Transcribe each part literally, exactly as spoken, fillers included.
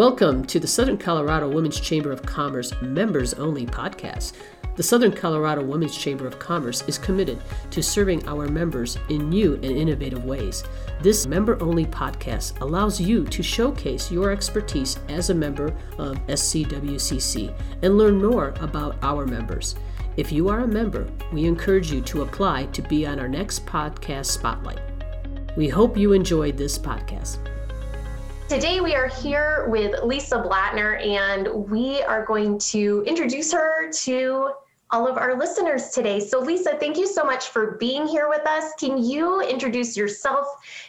Welcome to the Southern Colorado Women's Chamber of Commerce Members Only Podcast. The Southern Colorado Women's Chamber of Commerce is committed to serving our members in new and innovative ways. This member-only podcast allows you to showcase your expertise as a member of S C W C C and learn more about our members. If you are a member, we encourage you to apply to be on our next podcast spotlight. We hope you enjoyed this podcast. Today we are here with Lisa Blattner, and we are going to introduce her to all of our listeners today. So Lisa, thank you so much for being here with us. Can you introduce yourself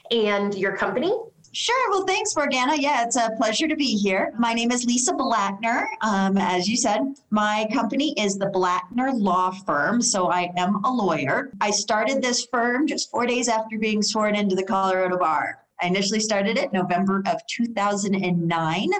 and your company? Sure. Well, thanks, Morgana. Yeah, it's a pleasure to be here. My name is Lisa Blattner. Um, as you said, my company is the Blattner Law Firm, so I am a lawyer. I started this firm just four days after being sworn into the Colorado Bar. I initially started it November of two thousand nine.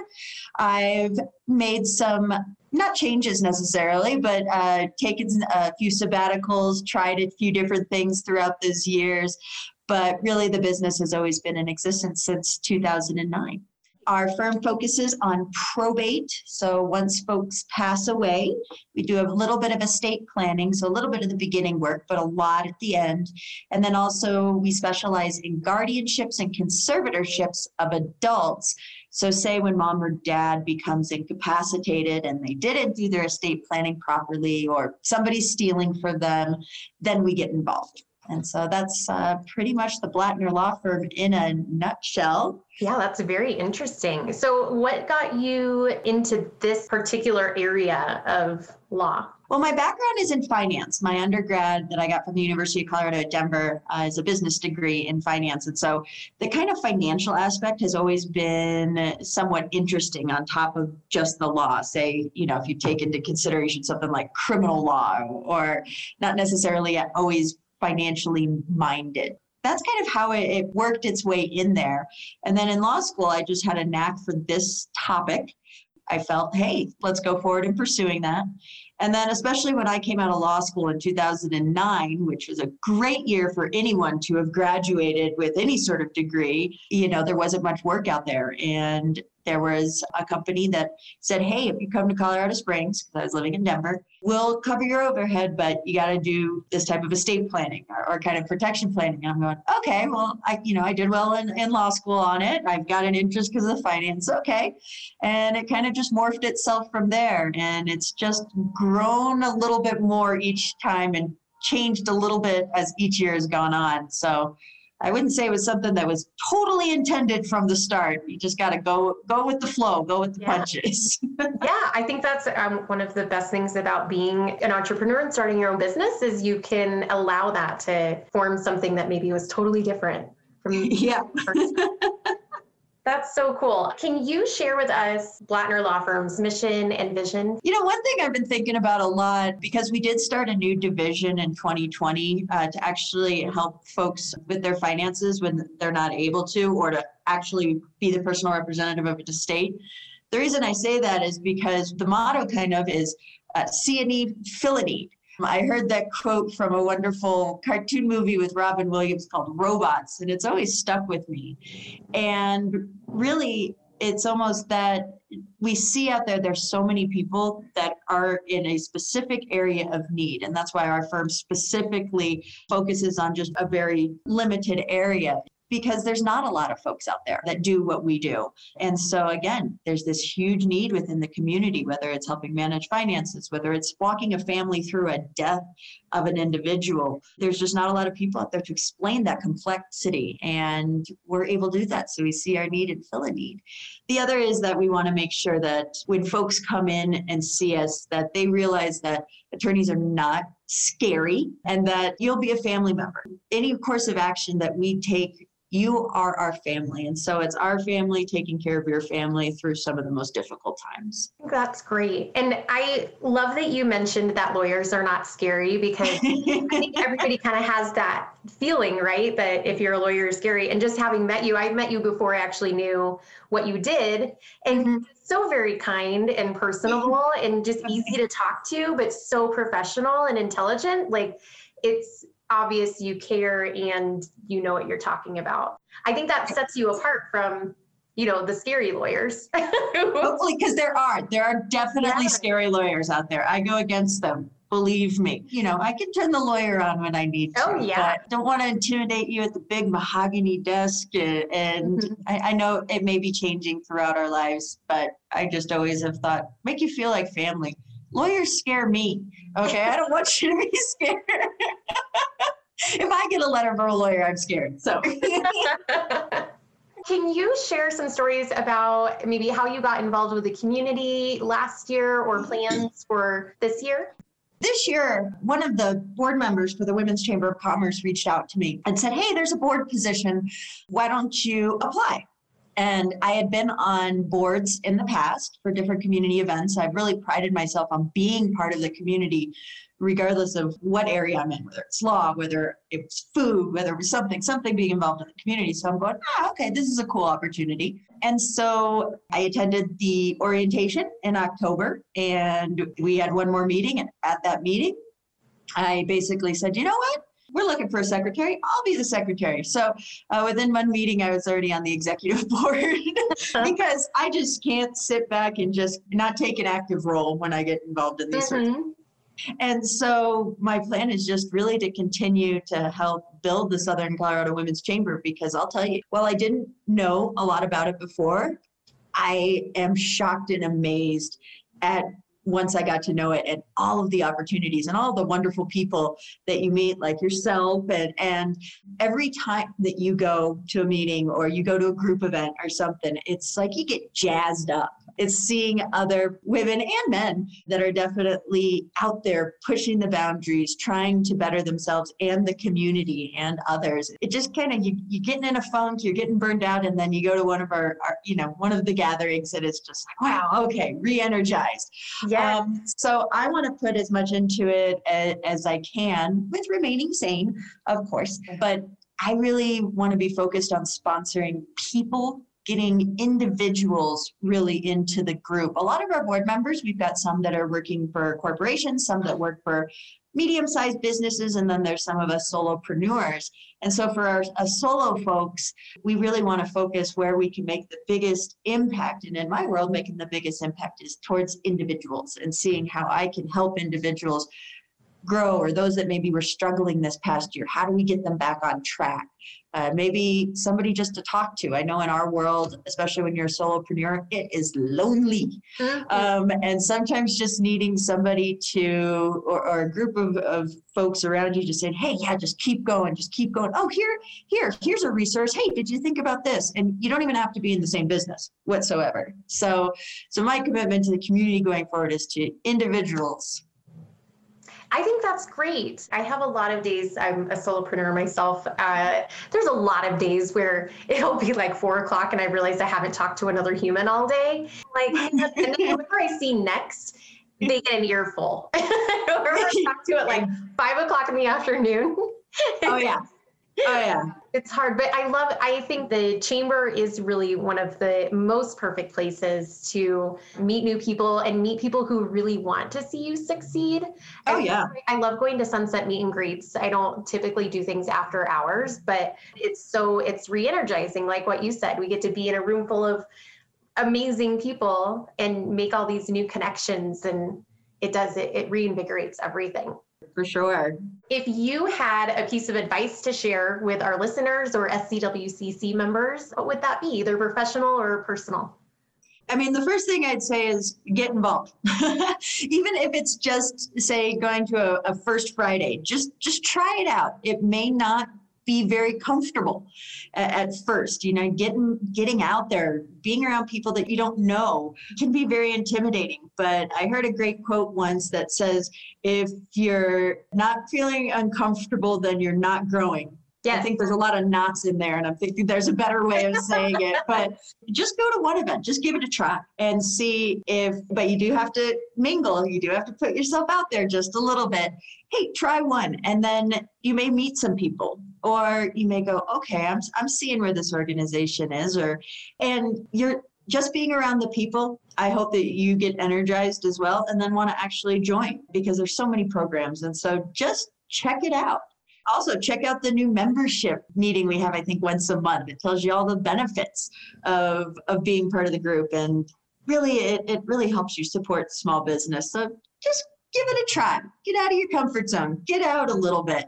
I've made some, not changes necessarily, but uh, taken a few sabbaticals, tried a few different things throughout those years, but really the business has always been in existence since two thousand nine. Our firm focuses on probate. So once folks pass away, we do a little bit of estate planning, so a little bit of the beginning work, but a lot at the end. And then also we specialize in guardianships and conservatorships of adults. So say when mom or dad becomes incapacitated and they didn't do their estate planning properly, or somebody's stealing for them, then we get involved. And so that's uh, pretty much the Blattner Law Firm in a nutshell. Yeah, that's very interesting. So what got you into this particular area of law? Well, my background is in finance. My undergrad that I got from the University of Colorado at Denver uh, is a business degree in finance. And so the kind of financial aspect has always been somewhat interesting on top of just the law. Say, you know, if you take into consideration something like criminal law, or not necessarily always financially minded. That's kind of how it, it worked its way in there. And then in law school, I just had a knack for this topic. I felt, hey, let's go forward in pursuing that. And then especially when I came out of law school in two thousand nine, which was a great year for anyone to have graduated with any sort of degree, you know, there wasn't much work out there. And there was a company that said, hey, if you come to Colorado Springs, because I was living in Denver, we'll cover your overhead, but you got to do this type of estate planning or, or kind of protection planning. And I'm going, okay, well, I, you know, I did well in, in law school on it. I've got an interest because of the finance. Okay. And it kind of just morphed itself from there. And it's just grown a little bit more each time and changed a little bit as each year has gone on. So I wouldn't say it was something that was totally intended from the start. You just got to go go with the flow, go with the yeah. punches. yeah, I think that's um, one of the best things about being an entrepreneur and starting your own business is you can allow that to form something that maybe was totally different from yeah. That's so cool. Can you share with us Blattner Law Firm's mission and vision? You know, one thing I've been thinking about a lot, because we did start a new division in twenty twenty uh, to actually help folks with their finances when they're not able to, or to actually be the personal representative of an estate. The reason I say that is because the motto kind of is uh, see a need, fill a need. I heard that quote from a wonderful cartoon movie with Robin Williams called Robots, and it's always stuck with me. And really, it's almost that we see out there, there's so many people that are in a specific area of need. And that's why our firm specifically focuses on just a very limited area, because there's not a lot of folks out there that do what we do. And so again, there's this huge need within the community, whether it's helping manage finances, whether it's walking a family through a death of an individual. There's just not a lot of people out there to explain that complexity, and we're able to do that. So we see our need and fill a need. The other is that we want to make sure that when folks come in and see us, that they realize that attorneys are not scary and that you'll be a family member. Any course of action that we take, you are our family. And so it's our family taking care of your family through some of the most difficult times. That's great. And I love that you mentioned that lawyers are not scary, because I think everybody kind of has that feeling, right? That if you're a lawyer, you're scary. And just having met you, I've met you before I actually knew what you did. And mm-hmm. so very kind and personable and just easy to talk to, but so professional and intelligent. Like, it's obvious you care and you know what you're talking about. I think that sets you apart from you know, the scary lawyers. Hopefully, because there are. There are definitely yeah. scary lawyers out there. I go against them. Believe me, you know, I can turn the lawyer on when I need to. Oh, yeah. But don't want to intimidate you at the big mahogany desk. And mm-hmm. I, I know it may be changing throughout our lives, but I just always have thought, make you feel like family. Lawyers scare me. Okay. I don't want you to be scared. If I get a letter from a lawyer, I'm scared. So. Can you share some stories about maybe how you got involved with the community last year or plans for this year? This year, one of the board members for the Women's Chamber of Commerce reached out to me and said, hey, there's a board position. Why don't you apply? And I had been on boards in the past for different community events. I've really prided myself on being part of the community, regardless of what area I'm in, whether it's law, whether it's food, whether it was something, something being involved in the community. So I'm going, ah, okay, this is a cool opportunity. And so I attended the orientation in October, and we had one more meeting. And at that meeting, I basically said, you know what? We're looking for a secretary. I'll be the secretary. So uh, within one meeting, I was already on the executive board because I just can't sit back and just not take an active role when I get involved in these mm-hmm. sorts of things. And so my plan is just really to continue to help build the Southern Colorado Women's Chamber, because I'll tell you, while I didn't know a lot about it before, I am shocked and amazed at once I got to know it and all of the opportunities and all the wonderful people that you meet, like yourself. And, and every time that you go to a meeting or you go to a group event or something, it's like you get jazzed up. It's seeing other women and men that are definitely out there pushing the boundaries, trying to better themselves and the community and others. It just kind of, you, you're getting in a funk, you're getting burned out, and then you go to one of our, our you know, one of the gatherings, and it's just like, wow, okay, re-energized. Yeah. Um, so I want to put as much into it as, as I can, with remaining sane, of course. But I really want to be focused on sponsoring people, getting individuals really into the group. A lot of our board members, we've got some that are working for corporations, some that work for medium-sized businesses, and then there's some of us solopreneurs. And so for our, our solo folks, we really want to focus where we can make the biggest impact. And in my world, making the biggest impact is towards individuals and seeing how I can help individuals grow, or those that maybe were struggling this past year. How do we get them back on track? Uh, maybe somebody just to talk to. I know in our world, especially when you're a solopreneur, it is lonely. Um, and sometimes just needing somebody to, or, or a group of, of folks around you just saying, hey, yeah, just keep going, just keep going. Oh, here, here, here's a resource. Hey, did you think about this? And you don't even have to be in the same business whatsoever. So, so my commitment to the community going forward is to individuals. I think that's great. I have a lot of days, I'm a solopreneur myself. Uh, there's a lot of days where it'll be like four o'clock and I realize I haven't talked to another human all day. Like, and then whatever I see next, they get an earful. Or I talk to it like five o'clock in the afternoon. Oh yeah. Oh yeah. It's hard, but I love, I think the chamber is really one of the most perfect places to meet new people and meet people who really want to see you succeed. Oh, and yeah. I love going to sunset meet and greets. I don't typically do things after hours, but it's so, it's re-energizing. Like what you said, we get to be in a room full of amazing people and make all these new connections, and it does, it, it reinvigorates everything. For sure. If you had a piece of advice to share with our listeners or S C W C C members, what would that be, either professional or personal? I mean, the first thing I'd say is get involved. Even if it's just, say, going to a, a first Friday, just just try it out. It may not be very comfortable at, at first. You know, getting getting out there, being around people that you don't know can be very intimidating. But I heard a great quote once that says, if you're not feeling uncomfortable, then you're not growing. Yes. I think there's a lot of knots in there, and I'm thinking there's a better way of saying it, but just go to one event, just give it a try and see if, but you do have to mingle. You do have to put yourself out there just a little bit. Hey, try one. And then you may meet some people, or you may go, okay, I'm, I'm seeing where this organization is, or, and you're just being around the people. I hope that you get energized as well, and then want to actually join, because there's so many programs. And so just check it out. Also, check out the new membership meeting we have, I think, once a month. It tells you all the benefits of, of being part of the group. And really, it, it really helps you support small business. So just give it a try. Get out of your comfort zone. Get out a little bit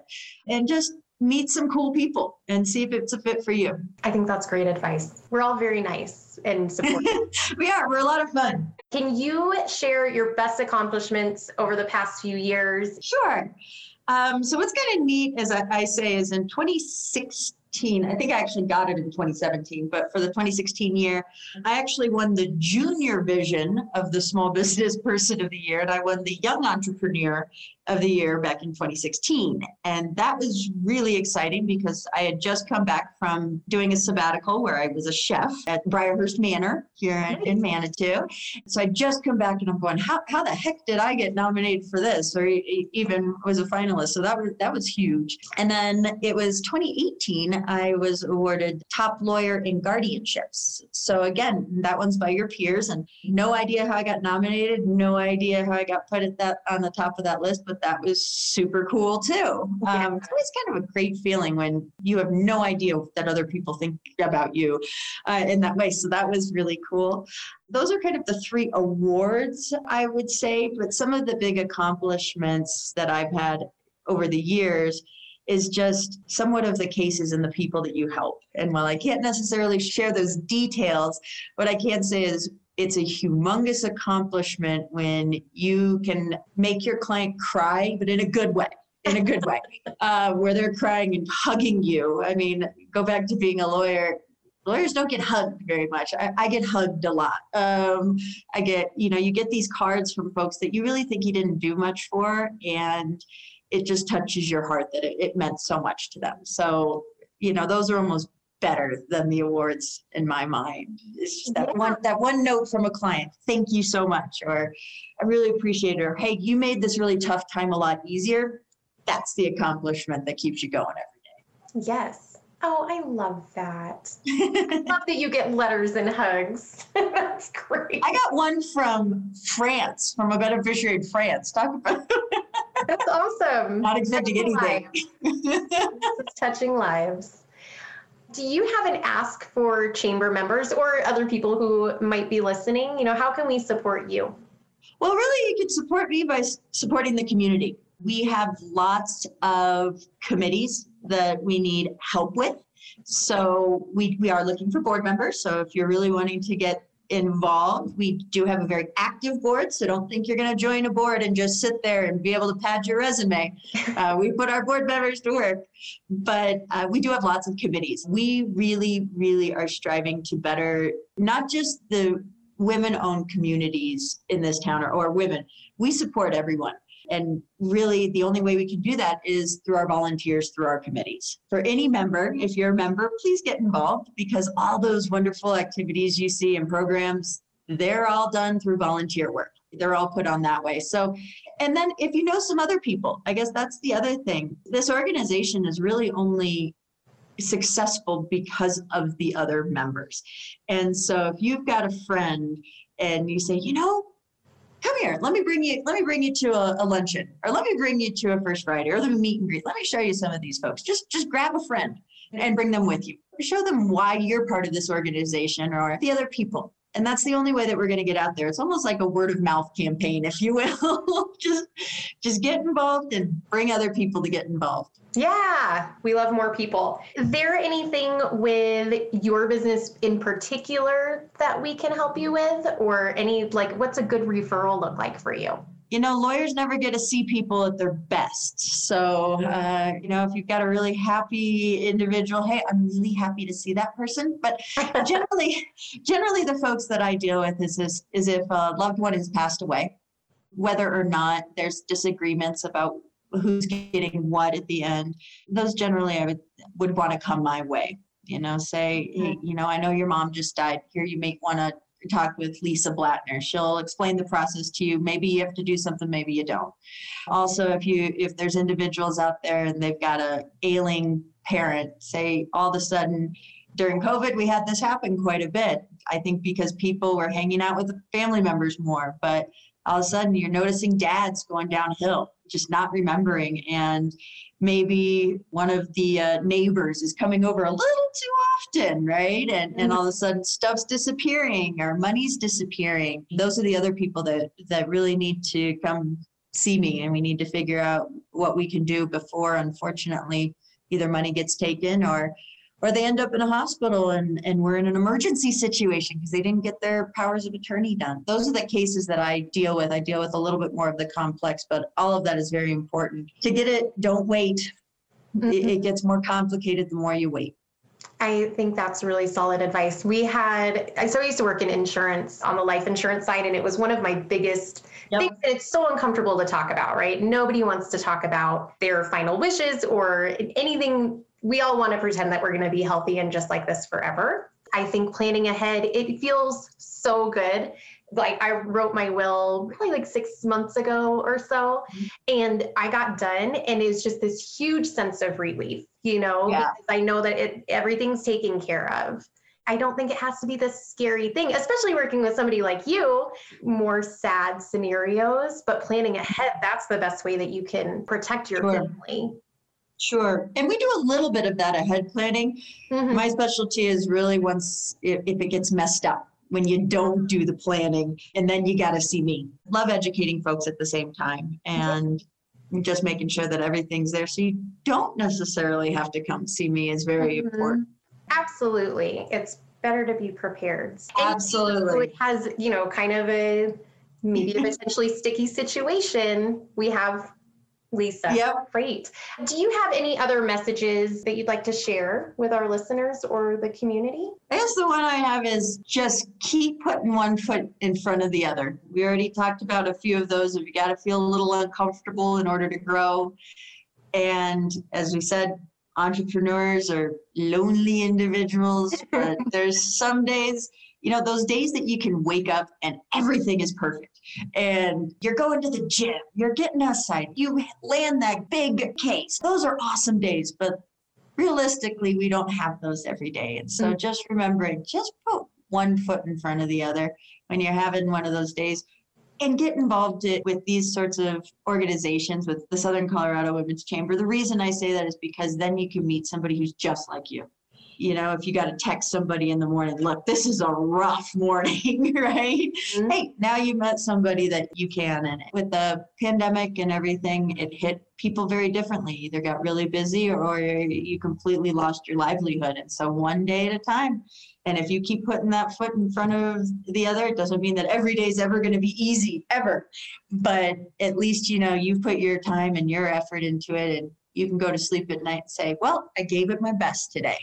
and just meet some cool people and see if it's a fit for you. I think that's great advice. We're all very nice and supportive. We are. We're a lot of fun. Can you share your best accomplishments over the past few years? Sure. Um, so what's kind of neat, as I, I say, is in twenty sixteen, I think I actually got it in twenty seventeen, but for the twenty sixteen year, I actually won the junior vision of the Small Business Person of the Year, and I won the Young Entrepreneur of the Year back in twenty sixteen. And that was really exciting because I had just come back from doing a sabbatical where I was a chef at Briarhurst Manor here in, in Manitou. So I just come back and I'm going, how how the heck did I get nominated for this? Or even was a finalist. So that was, that was huge. And then it was twenty eighteen, I was awarded top lawyer in guardianships. So again, that one's by your peers, and no idea how I got nominated, no idea how I got put at that on the top of that list, but that was super cool too. Yeah. Um, so it's kind of a great feeling when you have no idea that other people think about you uh, in that way. So that was really cool. Those are kind of the three awards, I would say, but some of the big accomplishments that I've had over the years is just somewhat of the cases and the people that you help. And while I can't necessarily share those details, what I can say is it's a humongous accomplishment when you can make your client cry, but in a good way, in a good way, uh, where they're crying and hugging you. I mean, go back to being a lawyer. Lawyers don't get hugged very much. I, I get hugged a lot. Um, I get, you know, you get these cards from folks that you really think you didn't do much for, and it just touches your heart that it, it meant so much to them. So, you know, those are almost better than the awards in my mind. It's just that one that one note from a client, thank you so much, or I really appreciate it, or hey, you made this really tough time a lot easier. That's the accomplishment that keeps you going every day. Yes. Oh, I love that. I love that you get letters and hugs. That's great. I got one from France, from a beneficiary in France. Talk about it. That's awesome. Not accepting anything. It's touching lives. Do you have an ask for chamber members or other people who might be listening? You know, how can we support you? Well, really, you can support me by supporting the community. We have lots of committees that we need help with. So we, we are looking for board members. So if you're really wanting to get involved, we do have a very active board. So don't think you're going to join a board and just sit there and be able to pad your resume. Uh, we put our board members to work, but uh, we do have lots of committees. We really, really are striving to better not just the women-owned communities in this town or, or women. We support everyone. And really, the only way we can do that is through our volunteers, through our committees. For any member, if you're a member, please get involved, because all those wonderful activities you see and programs, they're all done through volunteer work. They're all put on that way. So, and then if you know some other people, I guess that's the other thing. This organization is really only successful because of the other members. And so if you've got a friend and you say, you know, come here, let me bring you, let me bring you to a, a luncheon, or let me bring you to a first Friday, or let me meet and greet. Let me show you some of these folks. Just, just grab a friend and bring them with you. Show them why you're part of this organization or the other people. And that's the only way that we're going to get out there. It's almost like a word of mouth campaign, if you will. just, just get involved and bring other people to get involved. Yeah, we love more people. Is there anything with your business in particular that we can help you with, or any, like, what's a good referral look like for you? You know, lawyers never get to see people at their best. So, uh, you know, if you've got a really happy individual, hey, I'm really happy to see that person. But generally, generally the folks that I deal with is, is, is if a loved one has passed away, whether or not there's disagreements about who's getting what at the end, those generally I would, would want to come my way, you know, say, hey, you know, I know your mom just died. Here, you may want to talk with Lisa Blattner. She'll explain the process to you. Maybe you have to do something, maybe you don't. Also, if you if there's individuals out there and they've got a ailing parent, say all of a sudden during COVID, we had this happen quite a bit. I think because people were hanging out with family members more, but all of a sudden you're noticing dads going downhill, just not remembering. And maybe one of the uh, neighbors is coming over a little too often, right? And and all of a sudden stuff's disappearing or money's disappearing. Those are the other people that, that really need to come see me, and we need to figure out what we can do before, unfortunately, either money gets taken or or they end up in a hospital and, and we're in an emergency situation because they didn't get their powers of attorney done. Those are the cases that I deal with. I deal with a little bit more of the complex, but all of that is very important. To get it, don't wait. Mm-hmm. It, it gets more complicated the more you wait. I think that's really solid advice. We had, I so used to work in insurance on the life insurance side, and it was one of my biggest yep. things. And it's so uncomfortable to talk about, right? Nobody wants to talk about their final wishes or anything. We all want to pretend that we're going to be healthy and just like this forever. I think planning ahead, it feels so good. Like I wrote my will probably like six months ago or so, and I got done, and it's just this huge sense of relief, you know, yeah. because I know that it, everything's taken care of. I don't think it has to be this scary thing, especially working with somebody like you, more sad scenarios, but planning ahead, that's the best way that you can protect your sure. family. Sure. And we do a little bit of that ahead planning. Mm-hmm. My specialty is really once if, if it gets messed up, when you don't do the planning, and then you got to see me. Love educating folks at the same time and mm-hmm. just making sure that everything's there. So you don't necessarily have to come see me is very mm-hmm. important. Absolutely. It's better to be prepared. Absolutely. So it has, you know, kind of a maybe a potentially sticky situation. We have Lisa. Yep. Great. Do you have any other messages that you'd like to share with our listeners or the community? I guess the one I have is just keep putting one foot in front of the other. We already talked about a few of those. If you got to feel a little uncomfortable in order to grow. And as we said, entrepreneurs are lonely individuals, but there's some days, you know, those days that you can wake up and everything is perfect. And you're going to the gym, you're getting outside, you land that big case. Those are awesome days, but realistically, we don't have those every day. And so mm-hmm. just remembering, just put one foot in front of the other when you're having one of those days, and get involved with these sorts of organizations, with the Southern Colorado Women's Chamber. The reason I say that is because then you can meet somebody who's just like you. You know, if you got to text somebody in the morning, look, this is a rough morning, right? Mm-hmm. Hey, now you met somebody that you can. And with the pandemic and everything, it hit people very differently. Either got really busy or, or you completely lost your livelihood. And so one day at a time. And if you keep putting that foot in front of the other, it doesn't mean that every day is ever going to be easy, ever. But at least, you know, you've put your time and your effort into it. And you can go to sleep at night and say, well, I gave it my best today.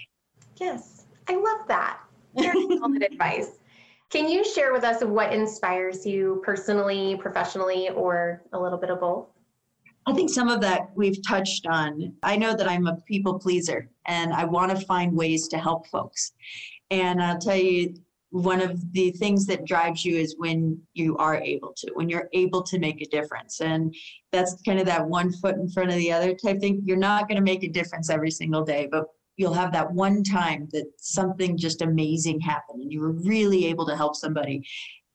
Yes, I love that. Very solid advice. Can you share with us what inspires you personally, professionally, or a little bit of both? I think some of that we've touched on. I know that I'm a people pleaser, and I want to find ways to help folks. And I'll tell you, one of the things that drives you is when you are able to, when you're able to make a difference. And that's kind of that one foot in front of the other type thing. You're not going to make a difference every single day, but you'll have that one time that something just amazing happened and you were really able to help somebody.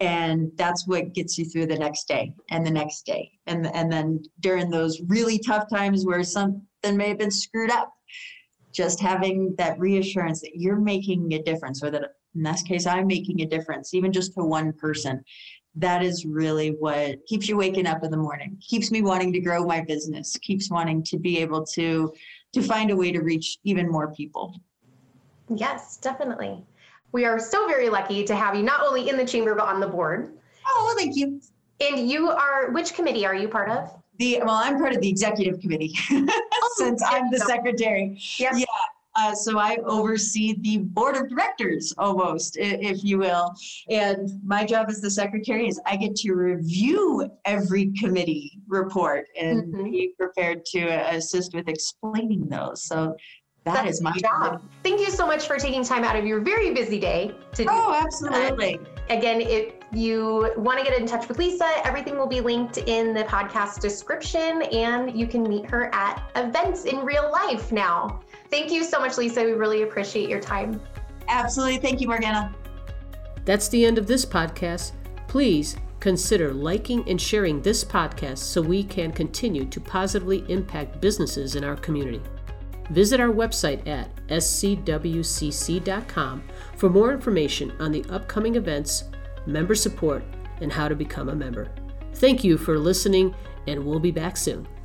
And that's what gets you through the next day and the next day. And, and then during those really tough times where something may have been screwed up, just having that reassurance that you're making a difference, or that in this case, I'm making a difference, even just to one person. That is really what keeps you waking up in the morning, keeps me wanting to grow my business, keeps wanting to be able to to find a way to reach even more people. Yes, definitely. We are so very lucky to have you not only in the chamber, but on the board. Oh, well, thank you. And you are, which committee are you part of? The Well, I'm part of the executive committee oh, since yeah, I'm the no. secretary. Yep. Yeah. Uh, so I oversee the board of directors almost, if you will. And my job as the secretary is I get to review every committee report and mm-hmm. be prepared to assist with explaining those. So that That's is my job. Committee. Thank you so much for taking time out of your very busy day to do Oh, absolutely. That. Again, if you want to get in touch with Lisa, everything will be linked in the podcast description, and you can meet her at events in real life now. Thank you so much, Lisa. We really appreciate your time. Absolutely. Thank you, Morgana. That's the end of this podcast. Please Consider liking and sharing this podcast so we can continue to positively impact businesses in our community. Visit our website at s c w c c dot com for more information on the upcoming events, member support, and how to become a member. Thank you for listening, and we'll be back soon.